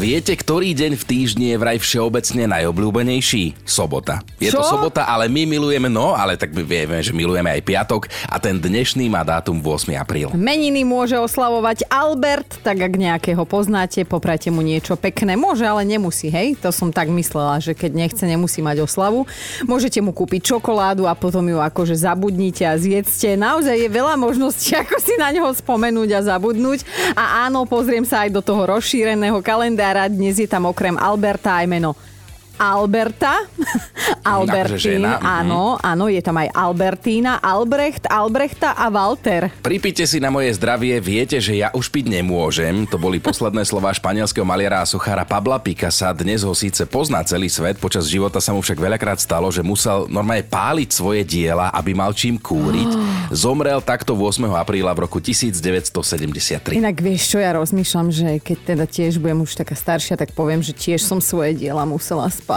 Viete, ktorý deň v týždni je vraj všeobecne najobľúbenejší? Sobota. Je to sobota, ale my milujeme, ale tak my vieme, že milujeme aj piatok a ten dnešný má dátum 8. apríl. Meniny môže oslavovať Albert, tak ak nejakého poznáte, poprajte mu niečo pekné. Môže, ale nemusí, hej? To som tak myslela, že keď nechce, nemusí mať oslavu. Môžete mu kúpiť čokoládu a potom ju akože zabudnite a zjedzte. Naozaj je veľa možností, ako si na neho spomenúť a zabudnúť. A áno, pozriem sa aj do toho rozšíreného kalendára. Dnes je tam okrem Alberta aj meno Alberta, Albertín, áno, je tam aj Albertína, Albrecht, Albrechta a Walter. Pripite si na moje zdravie, viete, že ja už piť nemôžem. To boli posledné slová španielského maliara a sochára Pabla Picassa. Dnes ho síce pozná celý svet, počas života sa mu však veľakrát stalo, že musel normálne páliť svoje diela, aby mal čím kúriť. Zomrel takto 8. apríla v roku 1973. Inak vieš, čo ja rozmýšľam, že keď teda tiež budem už taká staršia, tak poviem, že tiež som svoje diela musela spáliť.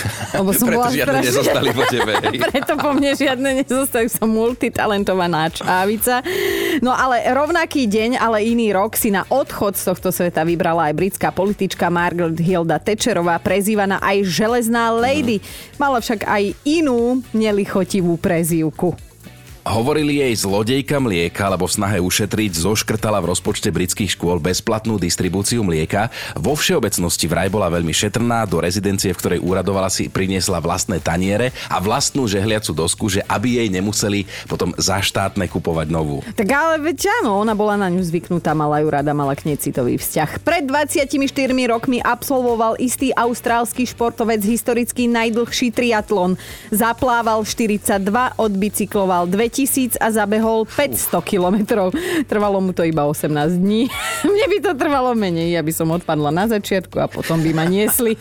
Preto žiadne nezostali po tebe. Preto po mne žiadne nezostali, som multitalentovaná čávica. No ale rovnaký deň, ale iný rok si na odchod z tohto sveta vybrala aj britská politička Margaret Hilda Thatcherová, prezývaná aj Železná lady. Mala však aj inú nelichotivú prezývku. Hovorili jej zlodejka mlieka, lebo v snahe ušetriť zoškrtala v rozpočte britských škôl bezplatnú distribúciu mlieka. Vo všeobecnosti vraj bola veľmi šetrná, do rezidencie, v ktorej úradovala, si priniesla vlastné taniere a vlastnú žehliacu dosku, že aby jej nemuseli potom za štátne kupovať novú. Tak ale veď áno, ona bola na ňu zvyknutá, mala ju rada, mala k nej citový vzťah. Pred 24 rokmi absolvoval istý austrálsky športovec historicky najdlhší triatlon. Zaplával 42, odbicykloval 2000 a zabehol 500 kilometrov. Trvalo mu to iba 18 dní. Mne by to trvalo menej, ja by som odpadla na začiatku a potom by ma niesli.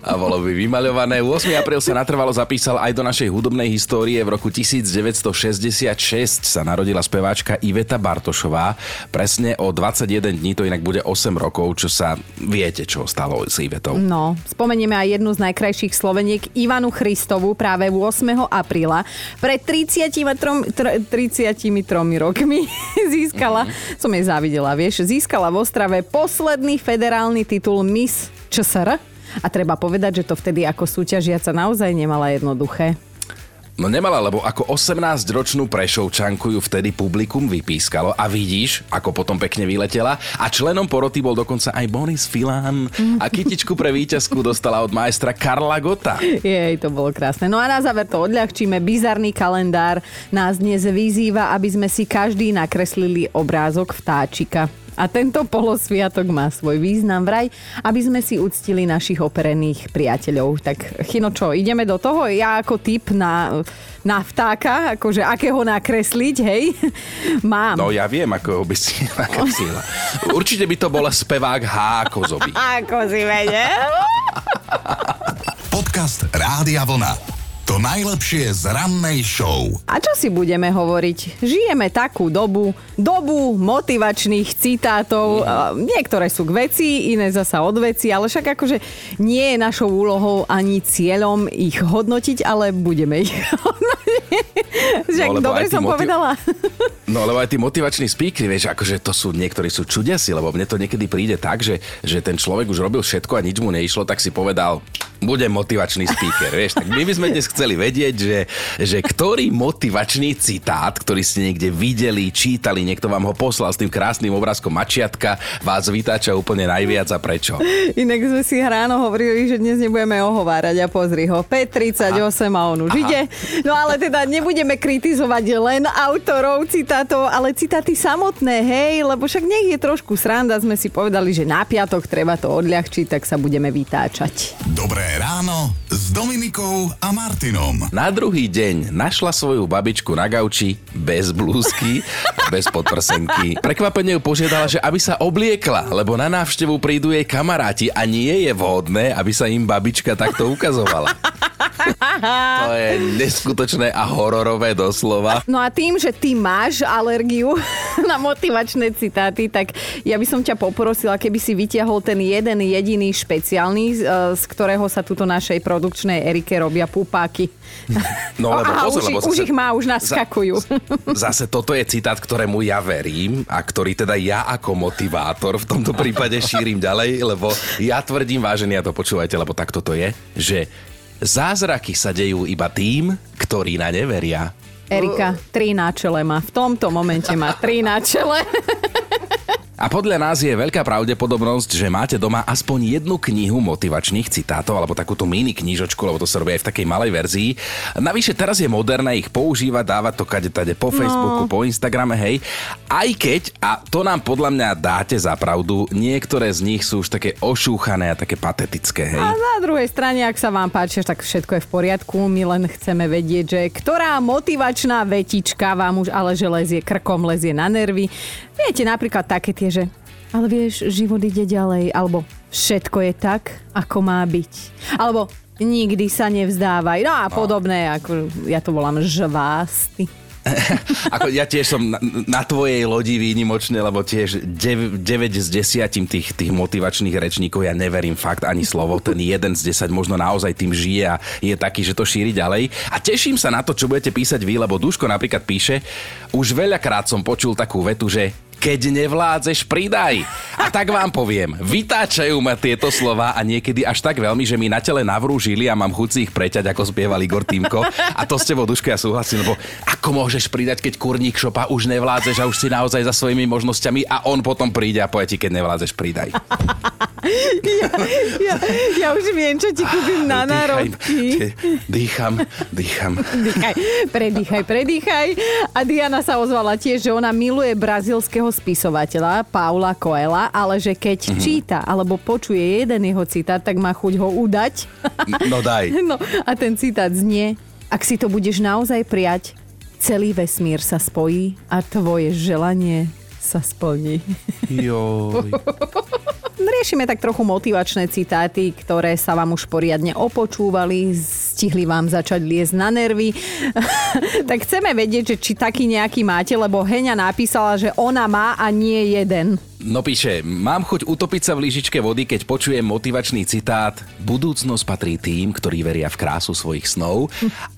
A bolo by vymaľované. 8. apríl sa natrvalo zapísal aj do našej hudobnej histórie. V roku 1966 sa narodila speváčka Iveta Bartošová. Presne o 21 dní, to inak bude 8 rokov, čo sa viete, čo stalo s Ivetou. No, spomenieme aj jednu z najkrajších Sloveniek, Ivanu Christovú, práve 8. apríla. Pred 33 rokmi získala, som jej závidela, vieš, získala v Ostrave posledný federálny titul Miss ČSR a treba povedať, že to vtedy ako súťažiaca naozaj nemala jednoduché. No nemala, lebo ako 18-ročnú Prešovčanku ju vtedy publikum vypískalo a vidíš, ako potom pekne vyletela a členom poroty bol dokonca aj Boris Filán a kytičku pre víťazku dostala od majstra Karla Gota. Jej, to bolo krásne. No a na záver to odľahčíme. Bizarný kalendár nás dnes vyzýva, aby sme si každý nakreslili obrázok vtáčika. A tento polosviatok má svoj význam vraj, aby sme si uctili našich operených priateľov. Tak Chino, čo, ideme do toho? Ja ako tip na vtáka, akože akého nakresliť, hej, mám. No ja viem, ako by si nakreslila. Určite by to bola spevák H. Kozový. Ako si vedel. Podcast Rádia Vlna. To najlepšie z rannej show. A čo si budeme hovoriť? Žijeme takú dobu motivačných citátov. Niektoré sú k veci, iné zasa od veci, ale však akože nie je našou úlohou ani cieľom ich hodnotiť, ale budeme ich hodnotiť. Však no, dobre som povedala. No lebo aj tí motivační speakery, vieš, akože to sú, niektorí sú čudiasi, lebo mne to niekedy príde tak, že ten človek už robil všetko a nič mu neišlo, tak si povedal, budem motivačný speaker, vieš. Tak my by sme dnes chceli vedieť, že ktorý motivačný citát, ktorý ste niekde videli, čítali, niekto vám ho poslal s tým krásnym obrázkom mačiatka, vás vytáča úplne najviac a prečo? Inak sme si ráno hovorili, že dnes nebudeme ohovárať a pozri ho, P38 a on už ide. No ale teda nebudeme kritizovať len autorov citátov, ale citáty samotné, hej, lebo však nech je trošku sranda, sme si povedali, že na piatok treba to odľahčiť, tak sa budeme vytáčať. Dobre ráno s Dominikou a Martinom. Na druhý deň našla svoju babičku na gauči bez blúzky, bez podprsenky. Prekvapene ju požiadala, že aby sa obliekla, lebo na návštevu prídu jej kamaráti a nie je vhodné, aby sa im babička takto ukazovala. To je neskutočné a hororové doslova. No a tým, že ty máš alergiu na motivačné citáty, tak ja by som ťa poprosila, keby si vytiahol ten jeden jediný špeciálny, z ktorého sa tuto našej produkčnej Erike robia pupáky. No lebo aha, pozor, už ich má, už naskakujú. Zase toto je citát, ktorému ja verím a ktorý teda ja ako motivátor v tomto prípade šírim ďalej, lebo ja tvrdím, vážení, a to počúvajte, lebo takto to je, že zázraky sa dejú iba tým, ktorí na ne veria. Erika, 3 na čele má. V tomto momente má 3 na čele. A podľa nás je veľká pravdepodobnosť, že máte doma aspoň jednu knihu motivačných citátov, alebo takúto mini knižočku, lebo to sa robí aj v takej malej verzii. Navyše teraz je moderné ich používať, dávať to kadetade po Facebooku, po Instagrame, hej. Aj keď, a to nám podľa mňa dáte za pravdu, niektoré z nich sú už také ošúchané a také patetické, hej. A na druhej strane, ak sa vám páči, tak všetko je v poriadku. My len chceme vedieť, že ktorá motivačná vetička vám už ale že lezie krkom, lezie na nervy. Viete, napríklad také tie, že ale vieš, život ide ďalej, alebo všetko je tak, ako má byť, alebo nikdy sa nevzdávaj, no a podobné, ako ja to volám žvásty. Ako ja tiež som na tvojej lodi výnimočne, lebo tiež 9 z 10 tých motivačných rečníkov ja neverím fakt ani slovo. Ten 1 z 10 možno naozaj tým žije a je taký, že to šíri ďalej. A teším sa na to, čo budete písať vy, lebo Duško napríklad píše, už veľakrát som počul takú vetu, že keď nevládzeš, pridaj. A tak vám poviem, vytáčajú ma tieto slova a niekedy až tak veľmi, že mi na tele navrúžili a mám chuť si ich preťať, ako spieval Igor Týmko. A to s tebou, Duško, ja súhlasím, lebo ako môžeš pridať, keď kurník šopa už nevládzeš a už si naozaj za svojimi možnosťami a on potom príde a povie ti, keď nevládzeš, pridaj. Ja už viem, čo ti kúpim na národky. Dýcham. Predýchaj. A Diana sa ozvala tiež, že ona miluje brazílskeho spisovateľa Paula Coelha, ale že keď číta alebo počuje jeden jeho citát, tak má chuť ho udať. No daj. No, a ten citát znie, ak si to budeš naozaj prijať, celý vesmír sa spojí a tvoje želanie sa splní. Joj. Riešime tak trochu motivačné citáty, ktoré sa vám už poriadne opočúvali, stihli vám začať liesť na nervy. Tak chceme vedieť, že či taký nejaký máte, lebo Heňa napísala, že ona má a nie jeden. No píše, mám chuť utopiť sa v lyžičke vody, keď počujem motivačný citát budúcnosť patrí tým, ktorí veria v krásu svojich snov.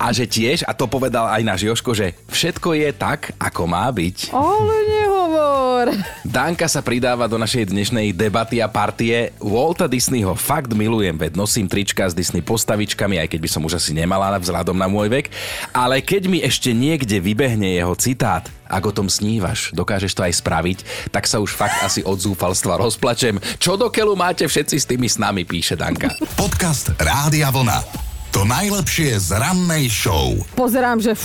A že tiež, a to povedal aj náš Jožko, že všetko je tak, ako má byť. Ale nehovor. Danka sa pridáva do našej dnešnej debaty a partie. Walta Disneyho fakt milujem, veď nosím trička s Disney postavičkami, aj keď by som už asi nemala vzhľadom na môj vek. Ale keď mi ešte niekde vybehne jeho citát, ak o tom snívaš, dokážeš to aj spraviť, tak sa už fakt asi od zúfalstva rozplačem. Čo do keľu máte všetci s tými snami, píše Danka. Podcast Rádia Vlna. To najlepšie z rannej show. Pozerám, že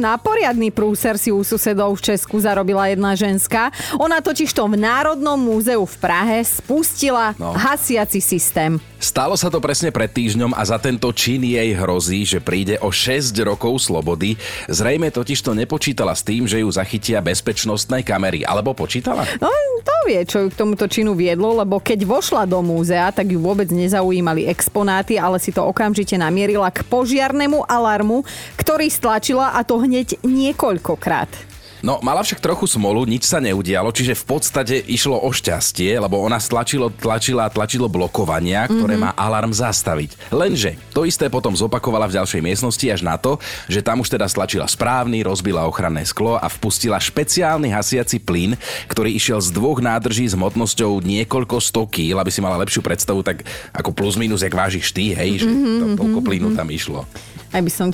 na poriadny prúser si u susedov v Česku zarobila jedna ženská. Ona totižto v Národnom múzeu v Prahe spustila hasiaci systém. Stalo sa to presne pred týždňom a za tento čin jej hrozí, že príde o 6 rokov slobody. Zrejme totižto nepočítala s tým, že ju zachytia bezpečnostné kamery. Alebo počítala? No, to vie, čo ju k tomuto činu viedlo, lebo keď vošla do múzea, tak ju vôbec nezaujímali exponáty, ale si to okamžite namierila k požiarnemu alarmu, ktorý stlačila a to hneď niekoľkokrát. No, mala však trochu smolu, nič sa neudialo, čiže v podstate išlo o šťastie, lebo ona tlačila blokovania, ktoré má alarm zastaviť. Lenže to isté potom zopakovala v ďalšej miestnosti až na to, že tam už teda stlačila správny, rozbila ochranné sklo a vpustila špeciálny hasiaci plyn, ktorý išiel z 2 nádrží s hmotnosťou niekoľko 100 kg, aby si mala lepšiu predstavu, tak ako plus minus, jak vážiš ty, hej, že toľko plynu tam išlo. Aj by som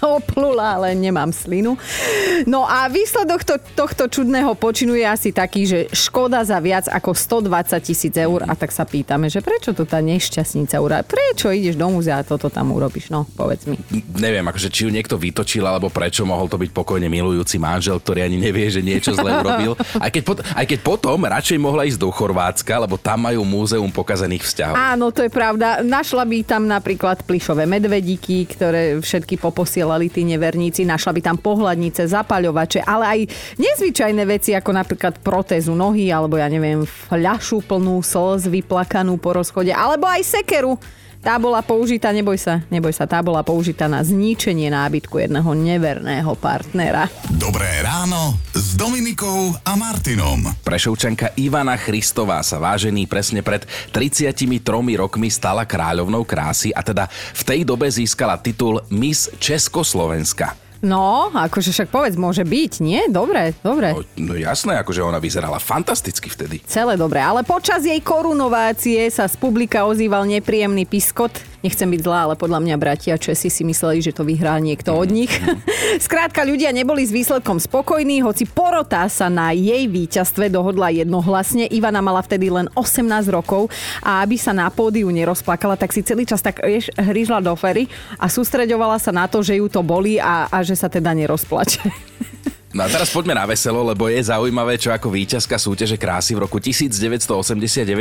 oplula, ale nemám slinu. No a výsledok tohto čudného počinu je asi taký, že škoda za viac ako 120 000 eur a tak sa pýtame, že prečo to tá nešťastnica urobila? Prečo ideš do múzea a toto tam urobíš? No, povedz mi. Neviem, akože či ju niekto vytočil, alebo prečo, mohol to byť pokojne milujúci manžel, ktorý ani nevie, že niečo zle urobil. Aj keď potom radšej mohla ísť do Chorvátska, lebo tam majú múzeum pokazených vzťahov. Áno, to je pravda. Našla by tam napríklad plyšové medvedíky, ktoré všetky poposielali tí neverníci, našla by tam pohľadnice, zapaľovače, ale aj nezvyčajné veci, ako napríklad protézu nohy, alebo ja neviem, fľašu plnú slz vyplakanú po rozchode, alebo aj sekeru, Tá bola použitá, neboj sa, tá bola použitá na zničenie nábytku jedného neverného partnera. Dobré ráno s Dominikou a Martinom. Prešovčanka Ivana Christová sa, vážený, presne pred 33 rokmi stala kráľovnou krásy a teda v tej dobe získala titul Miss Československa. No, akože však povedz, môže byť, nie? Dobre. No jasné, akože ona vyzerala fantasticky vtedy. Celé dobre, ale počas jej korunovácie sa z publika ozýval nepríjemný piskot. Nechcem byť zlá, ale podľa mňa bratia Česi si mysleli, že to vyhrá niekto od nich. Skrátka, ľudia neboli s výsledkom spokojní, hoci porota sa na jej víťazstve dohodla jednohlasne. Ivana mala vtedy len 18 rokov a aby sa na pódiu nerozplakala, tak si celý čas tak hryžla do fery a sústreďovala sa na to, že ju to bolí a že sa teda nerozplače. No a teraz poďme na veselo, lebo je zaujímavé, čo ako víťazka súťaže krásy v roku 1989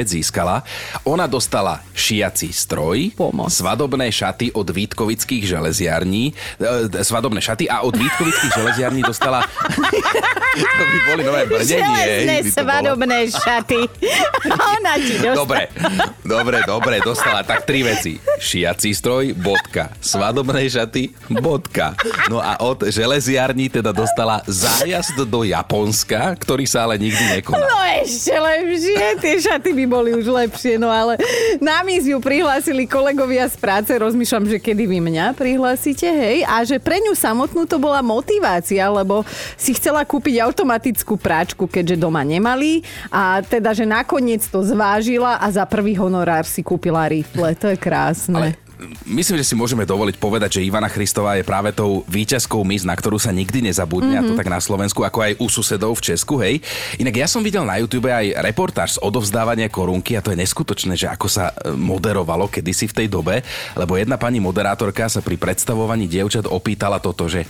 získala. Ona dostala šiaci stroj, svadobné šaty od Vítkovických železiarní, svadobné šaty a od Vítkovických železiarní dostala... To by boli nové brdenie. Železné svadobné šaty. Ona ti dostala. Dobre, dostala tak tri veci. Šiaci stroj, bodka. Svadobné šaty, bodka. No a od železiarní teda dostala zájazd do Japonska, ktorý sa ale nikdy nekoná. No ešte lepšie, tie šaty by boli už lepšie, no ale na mis ju prihlásili kolegovia z práce, rozmýšľam, že kedy vy mňa prihlásite, hej, a že pre ňu samotnú to bola motivácia, lebo si chcela kúpiť automatickú práčku, keďže doma nemali, a teda, že nakoniec to zvážila a za prvý honorár si kúpila rifle, to je krásne. Ale... Myslím, že si môžeme dovoliť povedať, že Ivana Christová je práve tou víťazkou Miss, na ktorú sa nikdy nezabudne, a to tak na Slovensku, ako aj u susedov v Česku, hej. Inak ja som videl na YouTube aj reportáž z odovzdávania korunky a to je neskutočné, že ako sa moderovalo kedysi v tej dobe, lebo jedna pani moderátorka sa pri predstavovaní dievčat opýtala toto, že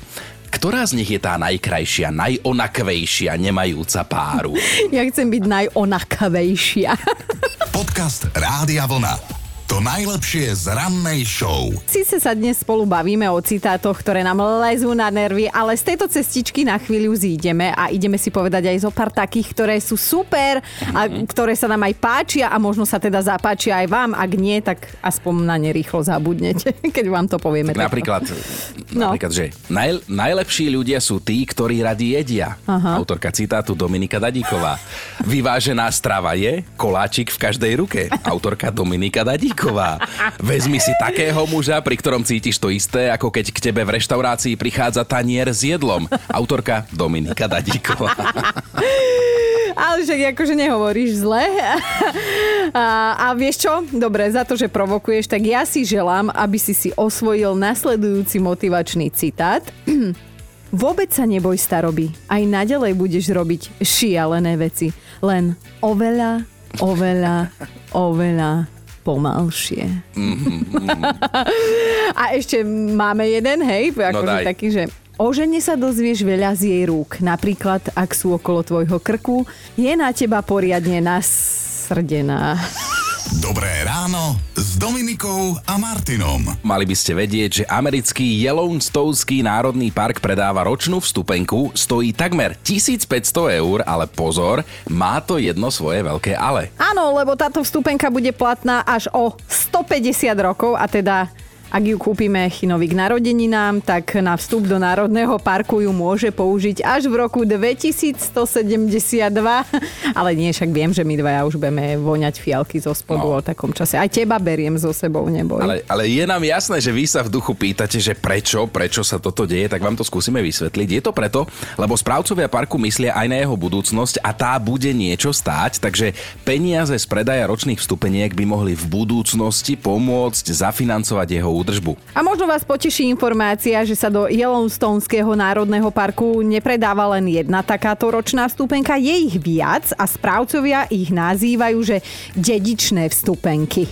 ktorá z nich je tá najkrajšia, najonakvejšia, nemajúca páru? Ja chcem byť najonakvejšia. Podcast Rádia Vlna. To najlepšie z rannej show. Sice sa dnes spolu bavíme o citátoch, ktoré nám lezú na nervy, ale z tejto cestičky na chvíľu zídeme a ideme si povedať aj zo pár takých, ktoré sú super a ktoré sa nám aj páčia a možno sa teda zapáčia aj vám. Ak nie, tak aspoň na ne rýchlo zabudnete, keď vám to povieme. Napríklad, že najlepší ľudia sú tí, ktorí radi jedia. Aha. Autorka citátu Dominika Dadíková. Vyvážená strava je koláčik v každej ruke. Autorka Dominika Dadíková. Vezmi si takého muža, pri ktorom cítiš to isté, ako keď k tebe v reštaurácii prichádza tanier s jedlom. Autorka Dominika Dadíková. Ale však akože nehovoríš zle. A vieš čo? Dobre, za to, že provokuješ, tak ja si želám, aby si si osvojil nasledujúci motivačný citát. Vôbec sa neboj, staroby. Aj naďalej budeš robiť šialené veci. Len oveľa, oveľa, oveľa pomalšie. A ešte máme jeden, hej, akože taký, že o žene sa dozvieš veľa z jej rúk. Napríklad, ak sú okolo tvojho krku, je na teba poriadne nasrdená. Dobré ráno s Dominikou a Martinom. Mali by ste vedieť, že americký Yellowstoneský národný park predáva ročnú vstupenku, stojí takmer 1500 €, ale pozor, má to jedno svoje veľké ale. Áno, lebo táto vstupenka bude platná až o 150 rokov a teda... Ak ju kúpime Chinovi k narodeninám, tak na vstup do Národného parku ju môže použiť až v roku 2172. Ale nie, však viem, že my dvaja už budeme voňať fialky zo spodu o takom čase. Aj teba beriem so sebou, neboj. Ale je nám jasné, že vy sa v duchu pýtate, že prečo sa toto deje, tak vám to skúsime vysvetliť. Je to preto, lebo správcovia parku myslia aj na jeho budúcnosť a tá bude niečo stáť, takže peniaze z predaja ročných vstupeniek by mohli v budúcnosti pomôcť zafinancovať jeho údržbu. A možno vás poteší informácia, že sa do Yellowstoneského národného parku nepredáva len jedna takáto ročná vstupenka, je ich viac a správcovia ich nazývajú, že dedičné vstupenky.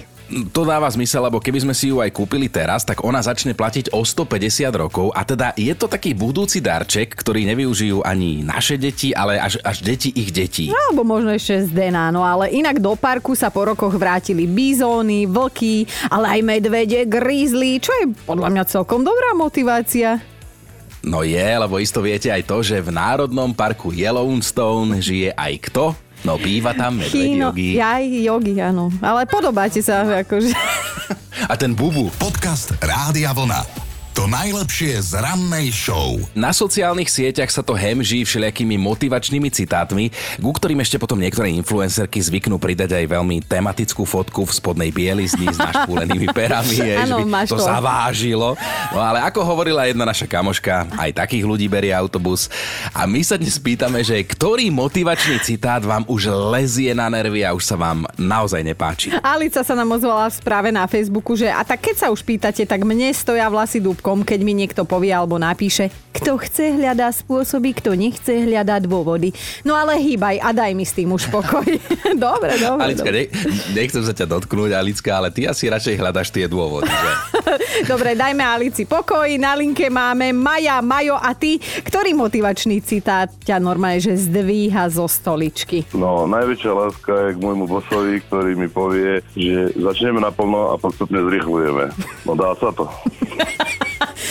To dáva zmysel, lebo keby sme si ju aj kúpili teraz, tak ona začne platiť o 150 rokov a teda je to taký budúci darček, ktorý nevyužijú ani naše deti, ale až deti ich detí. No, alebo možno ešte zdená, no ale inak do parku sa po rokoch vrátili bizóny, vlky, ale aj medvede, grizzly, čo je podľa mňa celkom dobrá motivácia. No je, lebo isto viete aj to, že v Národnom parku Yellowstone žije aj kto? No býva tam medveď jogi. Jaj, jogi, áno. Ale podobáte sa akože. A ten Bubu. Podcast Rádia Vlna. To najlepšie z rannej show. Na sociálnych sieťach sa to hemží všelijakými motivačnými citátmi, ku ktorým ešte potom niektoré influencerky zvyknú pridať aj veľmi tematickú fotku v spodnej bielizni s našpúlenými perami, ano, by to zavážilo. No ale ako hovorila jedna naša kamoška, aj takých ľudí berie autobus. A my sa dnes pýtame, že ktorý motivačný citát vám už lezie na nervy a už sa vám naozaj nepáči. Alica sa nám ozvala v správe na Facebooku, že a tak keď sa už pýtate, tak mne stoja vlasy dúbkom, keď mi niekto povie alebo napíše: kto chce, hľadá spôsoby, kto nechce, hľadá dôvody. No ale hýbaj a daj mi s tým už pokoj. Dobre. Alicka, nechcem sa ťa dotknúť, Alicka, ale ty asi radšej hľadaš tie dôvody, že? Dobre, dajme Alici pokoj. Na linke máme Maja. Majo, a ty, ktorý motivačný citát ťa normálne, že zdvíha zo stoličky? No, najväčšia láska je k môjmu bossovi, ktorý mi povie, že začneme naplno a postupne zrýchlujeme. No dá sa to.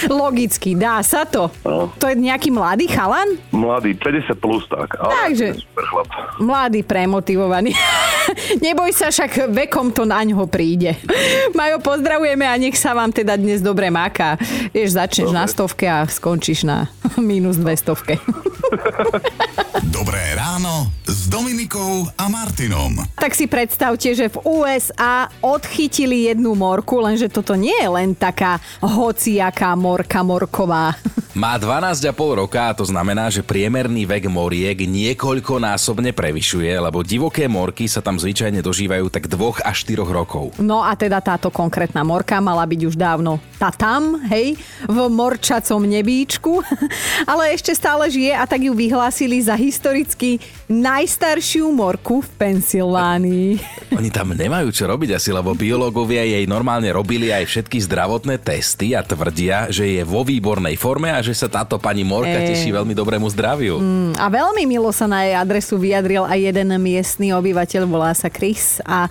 Logicky, dá sa to. No. To je nejaký mladý chalan? Mladý, 50 plus tak. Takže, mladý, premotivovaný. Neboj sa, však vekom to naňho príde. Majo, pozdravujeme a nech sa vám teda dnes dobre maká. Vieš, začneš dobre na 100 a skončíš na minus 200. Dobré ráno s Dominikou a Martinom. Tak si predstavte, že v USA odchytili jednu morku, lenže toto nie je len taká hociaká morka morková. Má 12,5 roka a to znamená, že priemerný vek moriek niekoľkonásobne prevyšuje, lebo divoké morky sa tam zvyčajne dožívajú tak 2 až 4 rokov. No a teda táto konkrétna morka mala byť už dávno tam, hej, v morčacom nebíčku, ale ešte stále žije a tak ju vyhlásili za historicky najstaršiu morku v Pensylvánii. Oni tam nemajú čo robiť asi, lebo biológovia jej normálne robili aj všetky zdravotné testy a tvrdia, že je vo výbornej forme a že sa táto pani morka teší veľmi dobrému zdraviu. A veľmi milo sa na jej adresu vyjadril aj jeden miestny obyvateľ, volá sa Chris, a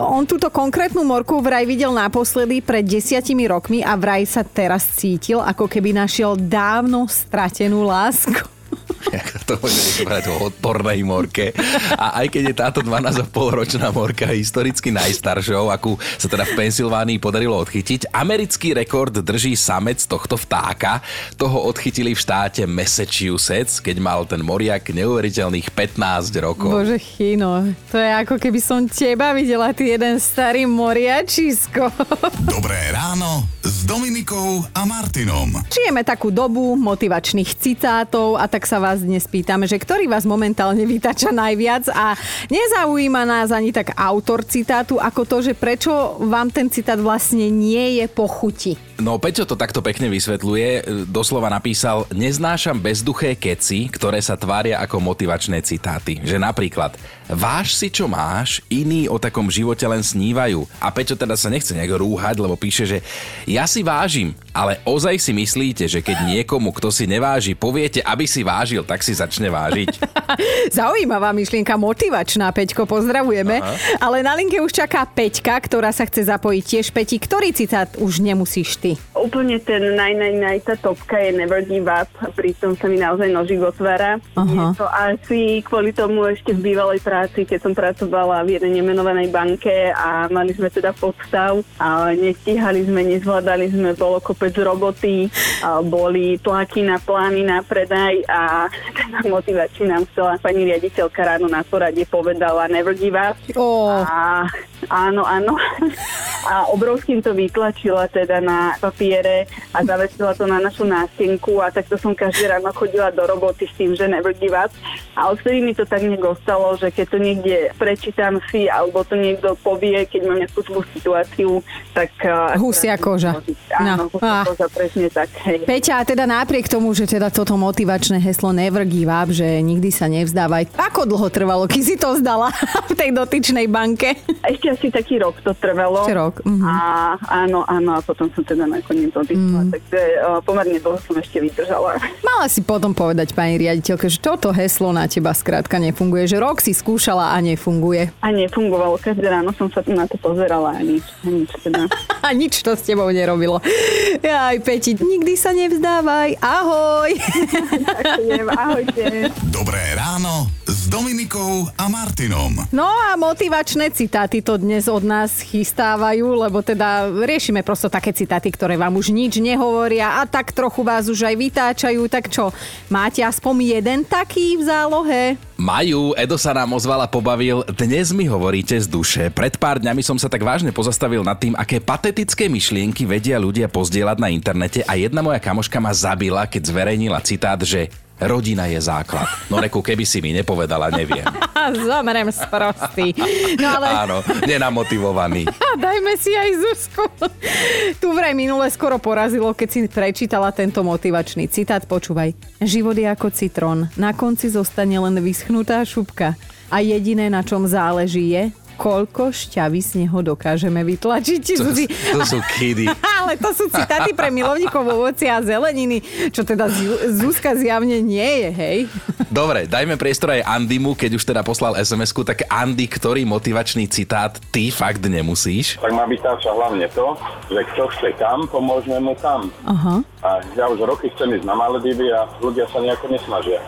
on túto konkrétnu morku vraj videl naposledy pred 10 rokmi a vraj sa teraz cítil, ako keby našiel dávno stratenú lásku. To môžeme povedať o odpornej morke. A aj keď je táto 12,5-ročná morka historicky najstaršou, akú sa teda v Pensylvánii podarilo odchytiť, americký rekord drží samec tohto vtáka. Toho odchytili v štáte Massachusetts, keď mal ten moriak neuveriteľných 15 rokov. Bože, Chino, to je ako keby som teba videla, ty jeden starý moriačisko. Dobré ráno s Dominikou a Martinom. Žijeme takú dobu motivačných citátov a tak sa vás dnes pýtame, že ktorý vás momentálne vytača najviac a nezaujíma nás ani tak autor citátu, ako to, že prečo vám ten citát vlastne nie je po chuti. No, Peťo to takto pekne vysvetľuje. Doslova napísal: neznášam bezduché keci, ktoré sa tvária ako motivačné citáty. Že napríklad: váž si, čo máš, iní o takom živote len snívajú. A Peťo teda sa nechce nejak rúhať, lebo píše, že ja si vážim, ale ozaj si myslíte, že keď niekomu, kto si neváži, poviete, aby si vážil, tak si začne vážiť. Zaujímavá myšlienka, motivačná, Peťko, pozdravujeme. Aha. Ale na linke už čaká Peťka, ktorá sa chce zapojiť tiež. Peti, ktorý citát už nemusíš ty? Úplne ten naj tá topka je never give up, pritom sa mi naozaj nožík otvára. Je to asi kvôli tomu ešte v bývalej práci, keď som pracovala v jednej nemenovanej banke a mali sme teda podstav, ale nestíhali sme, nezvládali sme, bolo kopec roboty, boli tlaky na plány na predaj a teda motivačne nám chcela pani riaditeľka ráno na porade povedala never give up. Oh. Áno. A obrovským to vytlačila teda na papiere a zavesila to na našu nástenku a takto som každé ráno chodila do roboty s tým, že never give up. A odtedy mi to tak ostalo, že keď to niekde prečítam si alebo to niekto povie, keď mám nejakú zlú situáciu, tak... Husia koža. Áno, no. Husia koža, presne tak. Hej. Peťa, a teda napriek tomu, že teda toto motivačné heslo never give up, že nikdy sa nevzdávaj, ako dlho trvalo, keď si to vzdala v tej dotyčnej banke? Ešte asi taký rok to trvalo. A áno, a potom som teda nakoniec odíšla, takže pomerne dlho som ešte vydržala. Mala si potom povedať pani riaditeľke, že toto heslo na teba skrátka nefunguje, že rok si skúšala a nefunguje. A nefungovalo, každé ráno som sa na to pozerala a nič teda. A nič to s tebou nerobilo. Aj Peti, nikdy sa nevzdávaj, ahoj. Ďakujem, ahojte. Dobré ráno s Dominikou a Martinom. No a motivačné citáty to dnes od nás chystávajú, lebo teda riešime prosto také citáty, ktoré vám už nič nehovoria a tak trochu vás už aj vytáčajú. Tak čo, máte aspoň jeden taký v zálohe? Majú, Edo sa nám ozvala, pobavil. Dnes mi hovoríte z duše. Pred pár dňami som sa tak vážne pozastavil nad tým, aké patetické myšlienky vedia ľudia pozdieľať na internete a jedna moja kamoška ma zabila, keď zverejnila citát, že rodina je základ. No reku, keby si mi nepovedala, neviem. Zomrem sprostý. No ale... Áno, nenamotivovaný. Dajme si aj Zuzku. Tu vraj minule skoro porazilo, keď si prečítala tento motivačný citát. Počúvaj. Život je ako citrón. Na konci zostane len vyschnutá šupka. A jediné, na čom záleží je... koľko šťavy z neho dokážeme vytlačiť. To sú kidy. Ale to sú citáty pre milovníkov ovocia a zeleniny, čo teda Zuzka zjavne nie je, hej? Dobre, dajme priestor aj Andymu, keď už teda poslal SMS-ku, tak Andy, ktorý motivačný citát ty fakt nemusíš? Tak ma vytáča hlavne to, že kto chce kam, pomôžeme mu tam. Aha. A ja už roky chcem ísť na Maledivy a ľudia sa nejako nesnažia.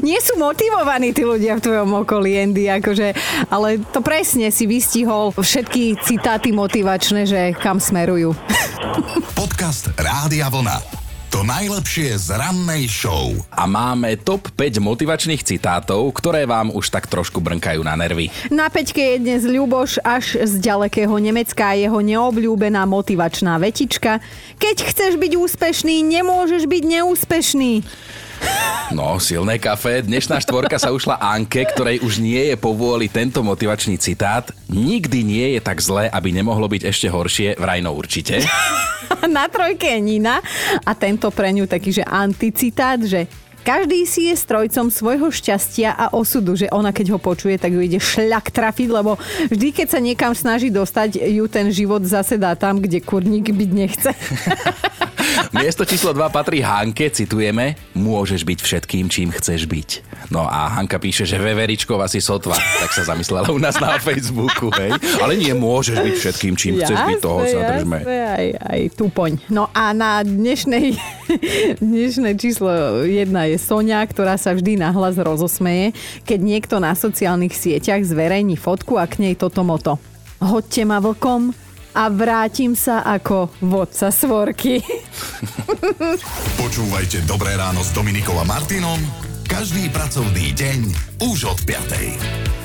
Nie sú motivovaní tí ľudia v tvojom okolí, Andy, akože, ale to presne si vystihol všetky citáty motivačné, že kam smerujú. Podcast Rádia Vlna. To najlepšie z rannej show. A máme top 5 motivačných citátov, ktoré vám už tak trošku brnkajú na nervy. Na 5 je dnes Ľuboš až z ďalekého Nemecka a jeho neobľúbená motivačná vetička. Keď chceš byť úspešný, nemôžeš byť neúspešný. No, silné kafe. Dnešná štvorka sa ušla Anke, ktorej už nie je povôli tento motivačný citát. Nikdy nie je tak zlé, aby nemohlo byť ešte horšie, vrajno určite. Na trojke je Nina a tento pre ňu taký, že anticitát, že každý si je strojcom svojho šťastia a osudu, že ona keď ho počuje, tak ju ide šľak trafiť, lebo vždy, keď sa niekam snaží dostať, ju ten život zase dá tam, kde kurník byť nechce. Miesto číslo 2 patrí Hanke, citujeme, môžeš byť všetkým, čím chceš byť. No a Hanka píše, že veveričková si sotva, tak sa zamyslela u nás na Facebooku, hej. Ale nie, môžeš byť všetkým, čím chceš byť, toho sa držme. Aj tupoň. No a na dnešné číslo 1 je Soňa, ktorá sa vždy nahlas rozosmeje, keď niekto na sociálnych sieťach zverejní fotku a k nej toto moto. Hoďte ma vlkom a vrátim sa ako vodca svorky. Počúvajte Dobré ráno s Dominikou a Martinom každý pracovný deň už od 5.